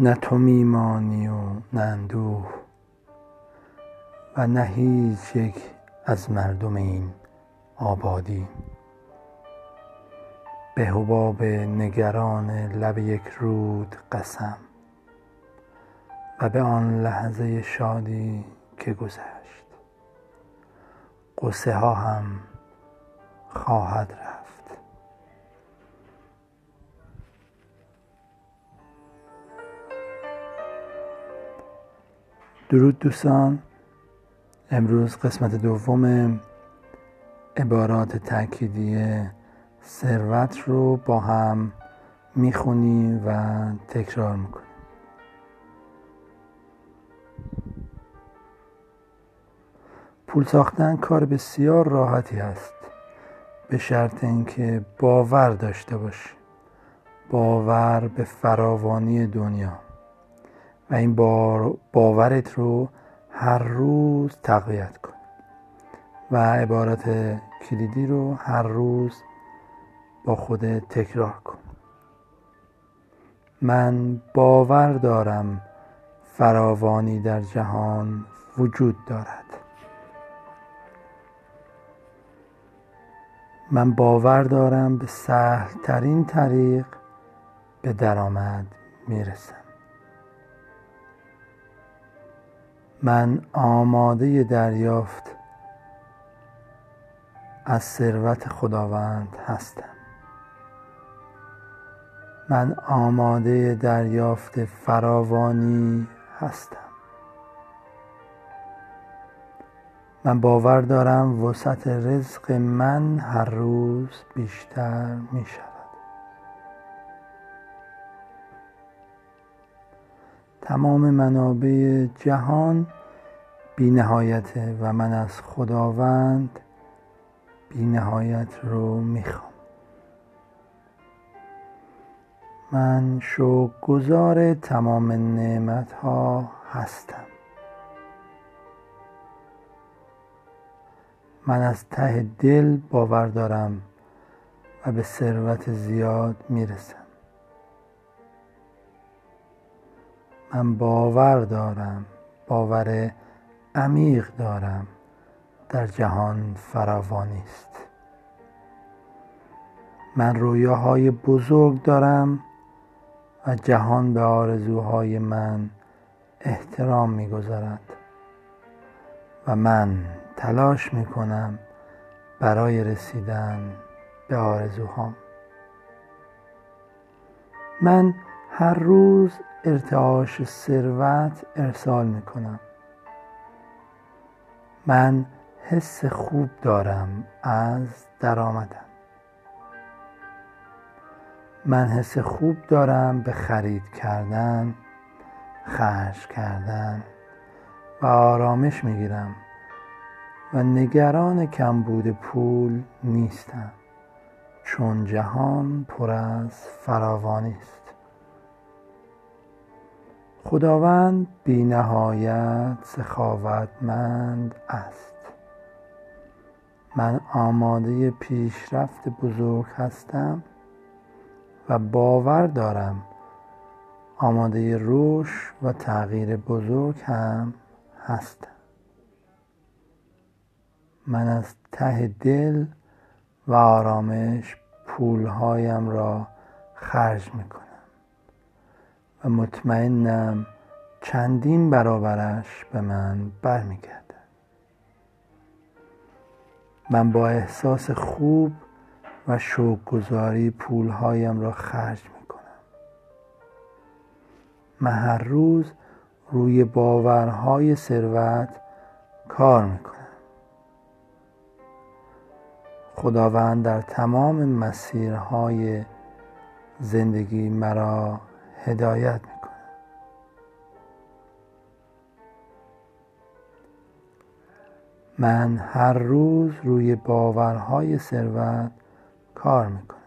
نه تو میمانی و نه اندوه و نه هیچ یک از مردم این آبادی. به حباب نگران لب یک رود قسم و به آن لحظه شادی که گذشت، قصه ها هم خواهد رفت. درود دوستان، امروز قسمت دوم عبارات تأکیدیه ثروت رو با هم میخونیم و تکرار میکنیم. پول ساختن کار بسیار راحتی است، به شرط اینکه باور داشته باشی، باور به فراوانی دنیا، و این باورت رو هر روز تقویت کن و عبارات کلیدی رو هر روز با خودت تکرار کن. من باور دارم فراوانی در جهان وجود دارد. من باور دارم به سهل ترین طریق به درآمد میرسم. من آماده دریافت از ثروت خداوند هستم. من آماده دریافت فراوانی هستم. من باور دارم وسعت رزق من هر روز بیشتر می شود. تمام منابع جهان بی نهایته و من از خداوند بی نهایت رو می خوام. من شکرگزار تمام نعمت‌ها هستم. من از ته دل باور دارم و به ثروت زیاد میرسم. من باور دارم، باور عمیق دارم در جهان فراوانی است. من رویاهای بزرگ دارم و جهان به آرزوهای من احترام می‌گذارد و من تلاش می‌کنم برای رسیدن به آرزوهام. من هر روز ارتعاش ثروت ارسال می‌کنم. من حس خوب دارم از درآمدم. من حس خوب دارم به خرید کردن، خرج کردن و آرامش میگیرم و نگران کمبود پول نیستم، چون جهان پر از فراوانی است. خداوند بی نهایت سخاوتمند است. من آماده پیشرفت بزرگ هستم و باور دارم آماده رشد و تغییر بزرگ هم هستم. من از ته دل و آرامش پولهایم را خرج میکنم و مطمئنم چندین برابرش به من برمیگردد. من با احساس خوب و شوق‌گذاری پولهایم را خرج میکنم. من هر روز روی باورهای ثروت کار میکنم. خداوند در تمام مسیرهای زندگی مرا هدایت میکنه. من هر روز روی باورهای ثروت کار میکنم.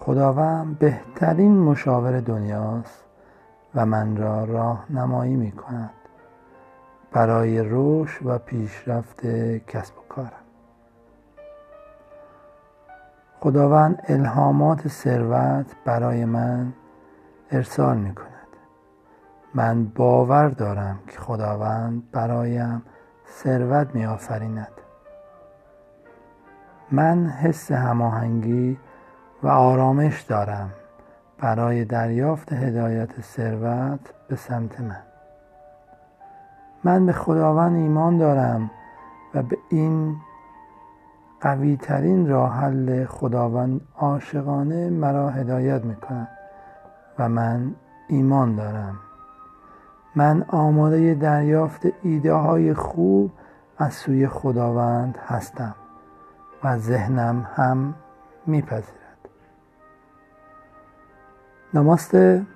خداوند بهترین مشاور دنیاست و من را راهنمایی میکند برای رشد و پیشرفت کسب و کارم. خداوند الهامات ثروت برای من ارسال می کند. من باور دارم که خداوند برایم ثروت می آفریند. من حس هماهنگی و آرامش دارم برای دریافت هدایت ثروت به سمت من. من به خداوند ایمان دارم و به این قوی ترین راه حل خداوند عاشقانه مرا هدایت می کند و من ایمان دارم. من آماده دریافت ایده های خوب از سوی خداوند هستم و ذهنم هم میپذیرد. نماسته.